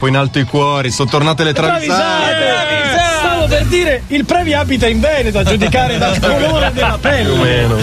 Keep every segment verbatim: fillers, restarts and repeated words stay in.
Poi in alto i cuori, sono tornate le travisate. travisate. Stavo per dire, il Previ abita in Veneto, a giudicare dal colore della pelle. Meno.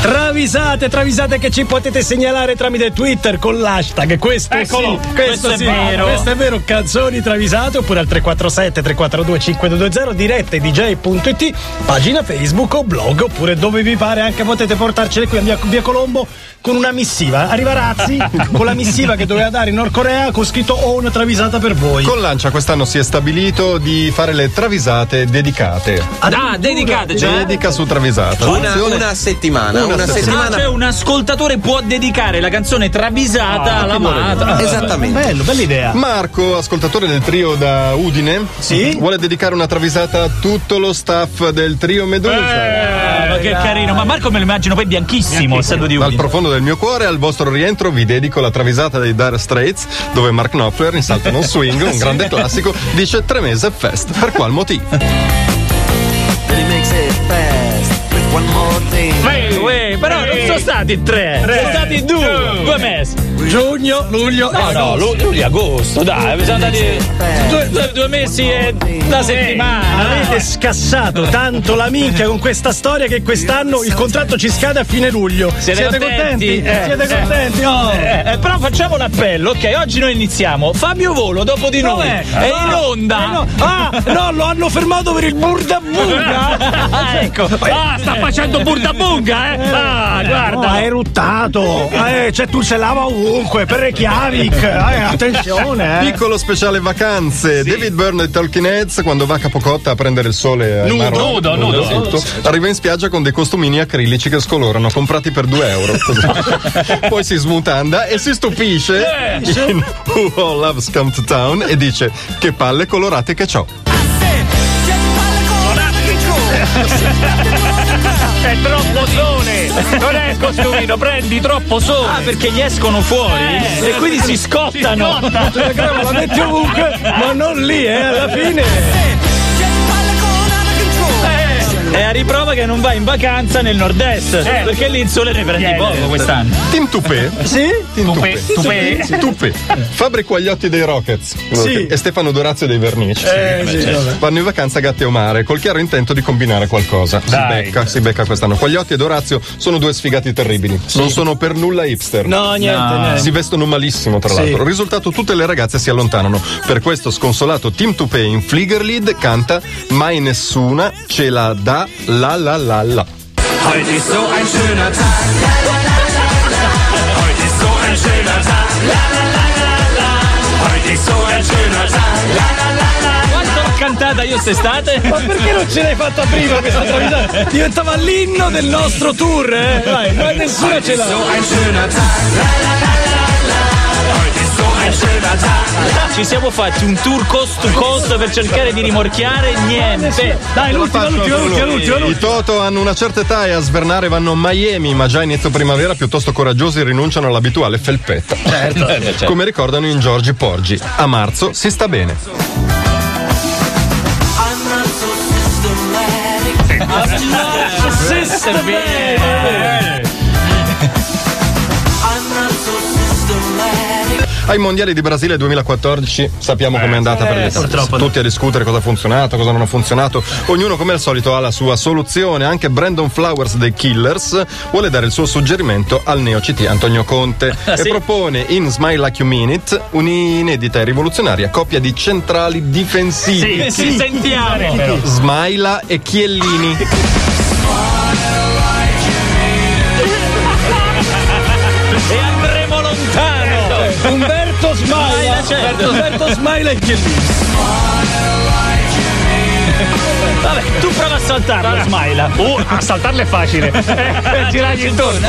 Travisate, travisate che ci potete segnalare tramite Twitter con l'hashtag. Questo Eccolo, sì, questo, questo sì, è vero. Questo è vero, canzoni travisate, oppure al tre quattro sette tre quattro due cinque due zero, dirette dj.it, pagina Facebook o blog, oppure dove vi pare. Anche potete portarcele qui a via, via Colombo con una missiva. Arriva Razzi con la missiva che doveva dare in Nord Corea con scritto "ho una travisata per voi". Con Lancia quest'anno si è stabilito di fare le travisate dedicate. Ah, dedicate, cioè dedica su travisata. Una, una settimana. Una, una settimana. settimana. Cioè un ascoltatore può dedicare la canzone travisata ah, all'amata. Esattamente. Bello, bella idea. Marco, ascoltatore del trio da Udine, sì? vuole dedicare una travisata a tutto lo staff del trio Medusa. Eh, ma che carino. Ma Marco me lo immagino poi bianchissimo, essendo di Udine. Dal profondo del mio cuore al vostro rientro vi dedico la travisata dei Dire Straits, dove Mark Knopfler in salto non swing, un grande classico, dice "tre mesi fest", per qual motivo? Uè, uè, però non sono stati tre, tre. sono stati due, due, due mesi. Giugno, luglio e agosto. No, no, luglio e agosto, dai, sono andati due, due, due mesi e una settimana. Avete scassato tanto la minchia con questa storia che quest'anno il contratto ci scade a fine luglio. Siete, Siete contenti? contenti? Eh, Siete contenti? Oh. Eh, eh, però facciamo l'appello, ok? Oggi noi iniziamo. Fabio Volo dopo di noi Dov'è? è ah, in onda. No. Ah, no, lo hanno fermato per il burda bunga. Ah, ecco, ah, sta facendo burda bunga, eh? Ah, guarda, ha no, eruttato. Eh, cioè tu se lava ovunque per Reykjavik. Eh, attenzione. Eh. Piccolo speciale vacanze. Sì. David Byrne e Talking Heads, quando va a Capocotta a prendere il sole al mare, nudo, nudo, nudo, arriva in spiaggia con dei costumini acrilici che scolorano, comprati per due euro. Poi si smutanda e si stupisce in "Who All Loves Come to Town" e dice "che palle colorate che c'ho". È troppo sole, non è il costumino, prendi troppo sole. Ah, perché gli escono fuori eh, e quindi si scottano. Si scottano. Cioè, la metti ovunque, ma non lì, eh, alla fine. È a riprova che non va in vacanza nel nord-est, eh, perché lì il sole ne prendi yeah, poco quest'anno. Tim Toupé, sì? Tim Toupé. Toupé. Toupé. Toupé. Fabri Quagliotti dei Rockets sì. e Stefano Dorazio dei Vernici eh, sì, sì, vanno in vacanza a Gatti o Mare col chiaro intento di combinare qualcosa. Si becca, si becca quest'anno. Quagliotti e Dorazio sono due sfigati terribili. Sì. Non sono per nulla hipster. No, niente, no. niente. Si vestono malissimo, tra sì. l'altro. Risultato, tutte le ragazze si allontanano. Per questo sconsolato Tim Toupé in Fliegerlied canta "Mai nessuna ce la dà la la la la". Heute ist so ein schöner Tag, la la la la la. Heute ist so ein schöner Tag, la la la la la. Heute ist so ein schöner Tag, la la la la. Quanto l'ho cantata io quest'estate? Ma perché non ce l'hai fatta prima questa travisata? Diventava l'inno del nostro tour, eh? Vai, ma nessuno ce l'ha. Heute ist so ein schöner Tag, la la la la la. Heute ist so ein schöner Tag. Ci siamo fatti un tour cost to cost per cercare di rimorchiare niente. Dai, l'ultima, l'ultima, l'ultima, l'ultima, l'ultima. I Toto hanno una certa età e a svernare vanno a Miami, ma già inizio primavera piuttosto coraggiosi rinunciano all'abituale felpetta. Certo, certo. Come ricordano in Giorgi Porgi, a marzo si sta bene. Ai mondiali di Brasile duemilaquattordici sappiamo eh, com'è andata eh, per l'Italia. Tutti a discutere cosa ha funzionato, cosa non ha funzionato. Ognuno come al solito ha la sua soluzione. Anche Brandon Flowers dei Killers vuole dare il suo suggerimento al neo C T Antonio Conte ah, e sì? propone in "Smaila Like You Mean It" un'inedita e rivoluzionaria coppia di centrali difensivi. Sì, sì, sì. Sentiamo Smaila e Chiellini. E andremo lontano. Umberto Smaila, certo. Umberto Smaila e Chiellini. Vabbè, tu prova a saltarla, Smaila. Uh, a saltarla è facile. Eh, girargli intorno.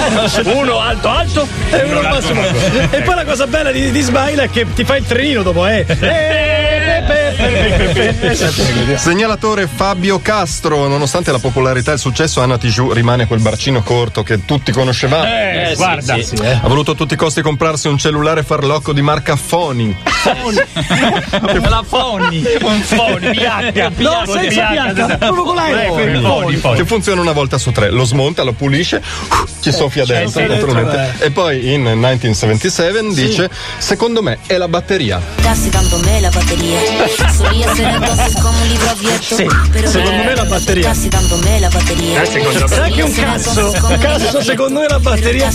Uno alto alto e uno al massimo. E poi la cosa bella di, di Smaila è che ti fa il trenino dopo, eh. eh, eh, eh, eh. Segnalatore Fabio Castro: nonostante la popolarità e il successo, Anna Tiju rimane quel barcino corto che tutti conoscevamo. Eh, eh, guarda, sì, sì, sì, eh. Ha voluto a tutti i costi comprarsi un cellulare farlocco di marca Foni. Foni. La Foni. Un Foni, P H. No, senza P H. Proprio con l'aereo. Che funziona una volta su tre. Lo smonta, lo pulisce, ci soffia dentro, naturalmente. E poi in millenovecentosettantasette dice: secondo me è la batteria. Casi tanto me la batteria. Secondo me la batteria. Secondo me la batteria. Sai che un cazzo? Cazzo, secondo me la batteria.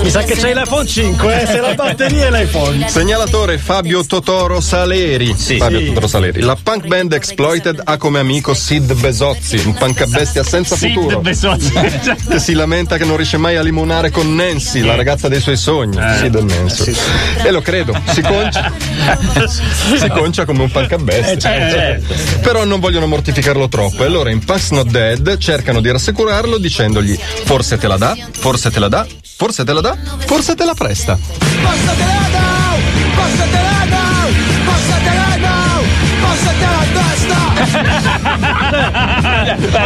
Mi sa che c'hai l'iPhone cinque, eh? Se la batteria è l'iPhone. Segnalatore Fabio Totoro Saleri. Sì, Fabio sì. Totoro Saleri. La punk band Exploited ha come amico Sid Besozzi, un punk bestia senza Sid futuro. Besozzi. Che si lamenta che non riesce mai a limonare con Nancy, la ragazza dei suoi sogni. Eh. Sid e Nancy. Sì, sì. E lo credo, si concia. si concia come un punk bestia. Eh, certo. Però non vogliono mortificarlo troppo. E allora in Punk's Not Dead cercano di rassicurarlo dicendogli: forse te la dà, forse te la dà, forse te la dà, forse te la presta. Forse te la dà! Forse te la dà! Forse te la dà! Forse te la presta!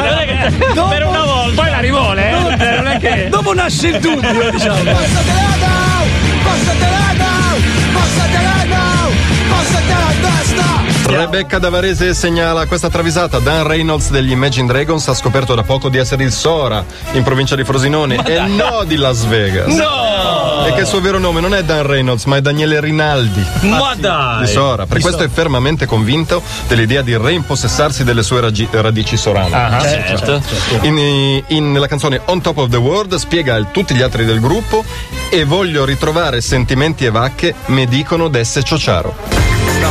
Per una volta poi la rivole, eh? Non, non è che... Dopo nasce il dubbio, diciamo. Forse te la dà! Forse te la dà! Forse te la dà! Forse te la presta! Rebecca Davarese segnala questa travisata: Dan Reynolds degli Imagine Dragons ha scoperto da poco di essere il Sora in provincia di Frosinone e no di Las Vegas. No! E che il suo vero nome non è Dan Reynolds ma è Daniele Rinaldi. Ma dai! Di Sora. Per di questo so. È fermamente convinto dell'idea di reimpossessarsi delle sue ragi- radici sorane. Ah, certo. certo. In, in, nella canzone On Top of the World spiega a tutti gli altri del gruppo: e voglio ritrovare sentimenti e vacche, me dicono d'esse ciociaro. No,